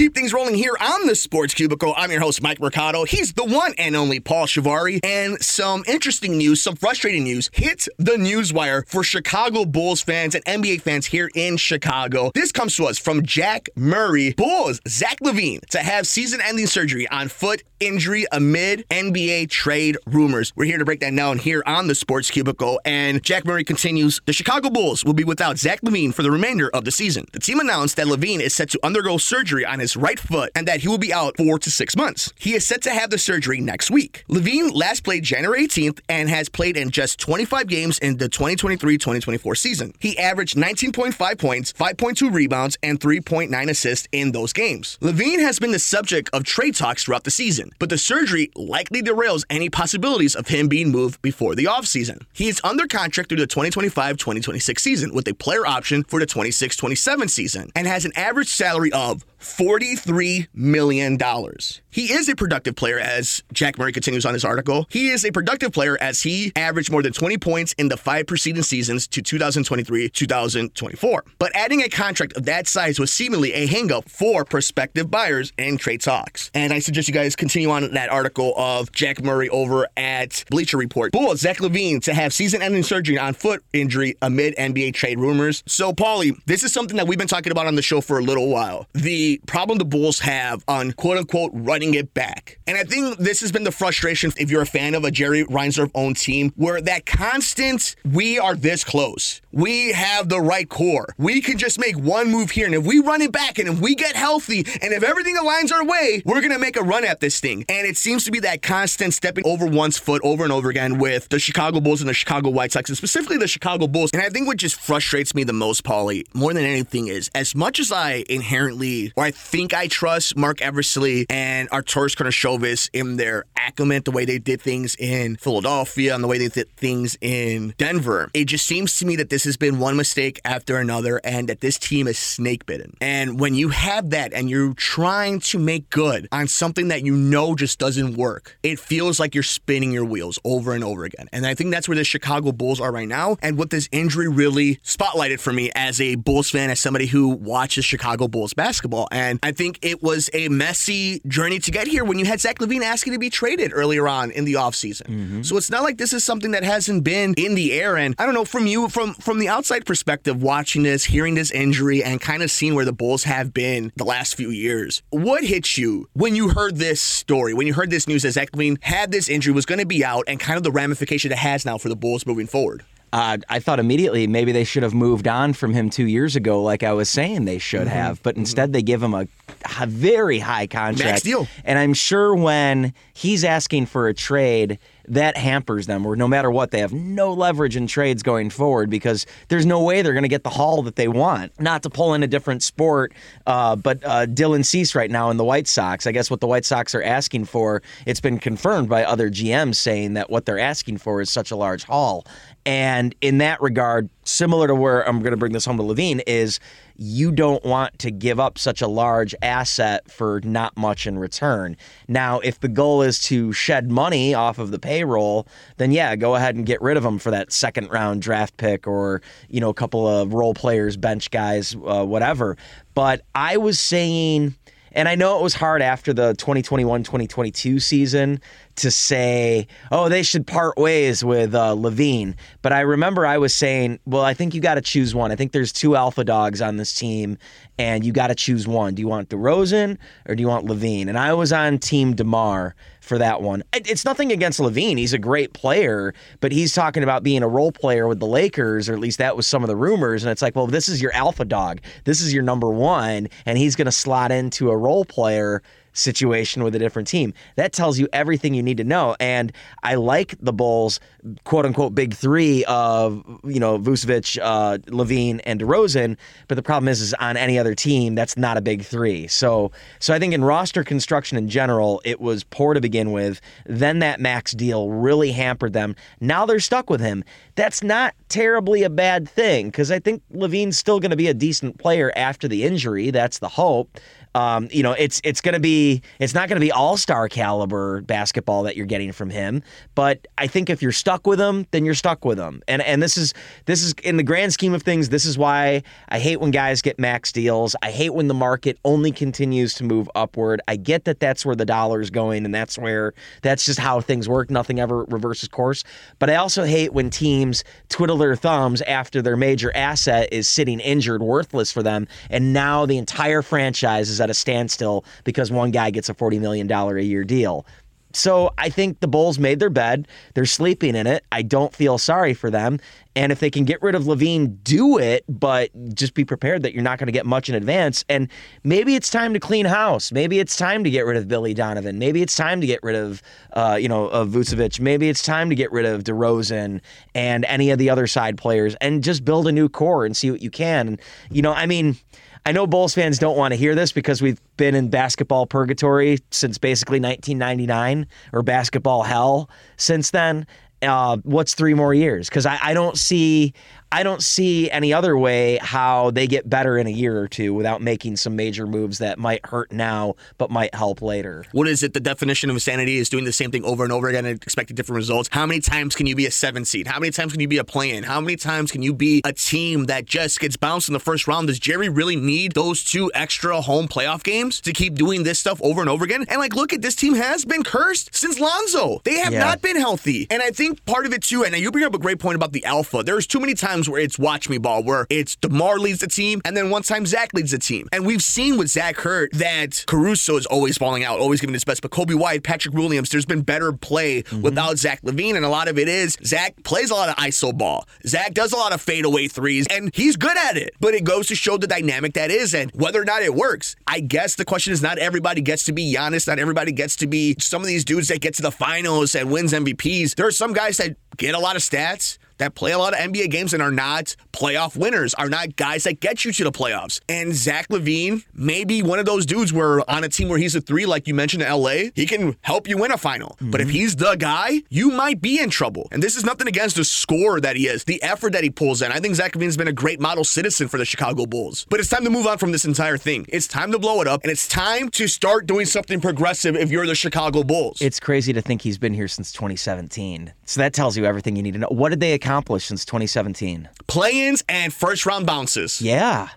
keep things rolling here on The Sports Cubicle. I'm your host, Mike Mercado. He's the one and only Paul Chivari. And some interesting news, some frustrating news, hit the newswire for Chicago Bulls fans and NBA fans here in Chicago. This comes to us from Jack Murray. Bulls, Zach LaVine, to have season-ending surgery on foot injury amid NBA trade rumors. We're here to break that down here on The Sports Cubicle. And Jack Murray continues, the Chicago Bulls will be without Zach LaVine for the remainder of the season. The team announced that LaVine is set to undergo surgery on his right foot and that he will be out 4 to 6 months. He is set to have the surgery next week. LaVine last played January 18th and has played in just 25 games in the 2023-2024 season. He averaged 19.5 points, 5.2 rebounds, and 3.9 assists in those games. LaVine has been the subject of trade talks throughout the season, but the surgery likely derails any possibilities of him being moved before the offseason. He is under contract through the 2025-2026 season with a player option for the 26-27 season and has an average salary of $43 million. He is a productive player, as Jack Murray continues on his article. He is a productive player as he averaged more than 20 points in the 5 preceding seasons to 2023-2024. But adding a contract of that size was seemingly a hangup for prospective buyers in trade talks. And I suggest you guys continue on that article of Jack Murray over at Bleacher Report. Bulls, Zach LaVine to have season-ending surgery on foot injury amid NBA trade rumors. So, Paulie, this is something that we've been talking about on the show for a little while. The problem the Bulls have on quote-unquote running it back. And I think this has been the frustration if you're a fan of a Jerry Reinsdorf-owned team, where that constant, we are this close. We have the right core. We can just make one move here, and if we run it back, and if we get healthy, and if everything aligns our way, we're going to make a run at this thing. And it seems to be that constant stepping over one's foot over and over again with the Chicago Bulls and the Chicago White Sox, and specifically the Chicago Bulls. And I think what just frustrates me the most, Paulie, more than anything is, as much as I inherently, or I think I trust Marc Eversley and Arturas Karnišovas in their acumen, the way they did things in Philadelphia and the way they did things in Denver, it just seems to me that this has been one mistake after another and that this team is snake-bitten. And when you have that and you're trying to make good on something that you know just doesn't work, it feels like you're spinning your wheels over and over again. And I think that's where the Chicago Bulls are right now and what this injury really spotlighted for me as a Bulls fan, as somebody who watches Chicago Bulls basketball. And I think it was a messy journey to get here when you had Zach LaVine asking to be traded earlier on in the offseason. Mm-hmm. So it's not like this is something that hasn't been in the air. And I don't know, from you, from the outside perspective, watching this, hearing this injury, and kind of seeing where the Bulls have been the last few years, what hit you when you heard this story, when you heard this news that Zach LaVine had this injury, was going to be out, and kind of the ramification it has now for the Bulls moving forward? I thought immediately maybe they should have moved on from him 2 years ago, like I was saying they should have, but instead they give him a very high contract. Max deal. And I'm sure when he's asking for a trade, that hampers them, where no matter what, they have no leverage in trades going forward because there's no way they're going to get the haul that they want. Not to pull in a different sport, but Dylan Cease right now in the White Sox. I guess what the White Sox are asking for, it's been confirmed by other GMs saying that what they're asking for is such a large haul. And in that regard, similar to where I'm going to bring this home to LaVine, is you don't want to give up such a large asset for not much in return. Now, if the goal is to shed money off of the payroll, then yeah, go ahead and get rid of them for that second round draft pick or, you know, a couple of role players, bench guys, whatever. But I was saying, and I know it was hard after the 2021-2022 season to say, oh, they should part ways with LaVine. But I remember I was saying, well, I think you got to choose one. I think there's two alpha dogs on this team, and you got to choose one. Do you want DeRozan or do you want LaVine? And I was on Team DeMar for that one. It's nothing against LaVine. He's a great player, but he's talking about being a role player with the Lakers, or at least that was some of the rumors. And it's like, well, this is your alpha dog. This is your number one, and he's going to slot into a role player situation with a different team. That tells you everything you need to know. And I like the Bulls' quote-unquote big three of, you know, Vucevic, LaVine, and DeRozan, but the problem is on any other team, that's not a big three. So I think in roster construction in general, it was poor to begin with. Then that max deal really hampered them. Now they're stuck with him. That's not terribly a bad thing, because I think LaVine's still going to be a decent player after the injury. That's the hope. You know, it's not going to be all-star caliber basketball that you're getting from him. But I think if you're stuck with him, then you're stuck with him. And this is in the grand scheme of things, this is why I hate when guys get max deals. I hate when the market only continues to move upward. I get that that's where the dollar is going, and that's just how things work. Nothing ever reverses course. But I also hate when teams twiddle their thumbs after their major asset is sitting injured, worthless for them, and now the entire franchise is at a standstill because one guy gets a $40 million a year deal. So I think the Bulls made their bed. They're sleeping in it. I don't feel sorry for them. And if they can get rid of LaVine, do it, but just be prepared that you're not going to get much in advance. And maybe it's time to clean house. Maybe it's time to get rid of Billy Donovan. Maybe it's time to get rid of, of Vucevic. Maybe it's time to get rid of DeRozan and any of the other side players and just build a new core and see what you can. And, I know Bulls fans don't want to hear this because we've been in basketball purgatory since basically 1999, or basketball hell since then. What's 3 more years? Because I don't see any other way how they get better in a year or two without making some major moves that might hurt now but might help later. What is it? The definition of insanity is doing the same thing over and over again and expecting different results. How many times can you be a 7 seed? How many times can you be a play-in? How many times can you be a team that just gets bounced in the first round? Does Jerry really need those 2 extra home playoff games to keep doing this stuff over and over again? And look at this team has been cursed since Lonzo. They have not been healthy. And I think part of it too, and you bring up a great point about the alpha. There's too many times where it's watch me ball, where it's DeMar leads the team, and then one time Zach leads the team. And we've seen with Zach hurt that Caruso is always falling out, always giving his best. But Coby White, Patrick Williams, there's been better play without Zach LaVine, and a lot of it is Zach plays a lot of ISO ball. Zach does a lot of fadeaway threes, and he's good at it. But it goes to show the dynamic that is, and whether or not it works. I guess the question is not everybody gets to be Giannis, not everybody gets to be some of these dudes that get to the finals and wins MVPs. There are some guys that get a lot of stats, that play a lot of NBA games and are not playoff winners, are not guys that get you to the playoffs. And Zach LaVine may be one of those dudes where on a team where he's a 3, like you mentioned in L.A., he can help you win a final. Mm-hmm. But if he's the guy, you might be in trouble. And this is nothing against the scorer that he is, the effort that he pulls in. I think Zach LaVine's been a great model citizen for the Chicago Bulls. But it's time to move on from this entire thing. It's time to blow it up, and it's time to start doing something progressive if you're the Chicago Bulls. It's crazy to think he's been here since 2017. So that tells you everything you need to know. What did they accomplish since 2017? Play-ins and first-round bounces. Yeah.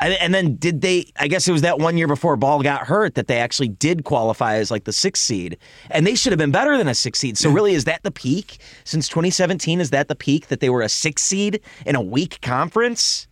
And then did they, I guess it was that one year before Ball got hurt that they actually did qualify as the 6th seed. And they should have been better than a 6th seed. So really, is that the peak? Since 2017, is that the peak that they were a 6th seed in a weak conference?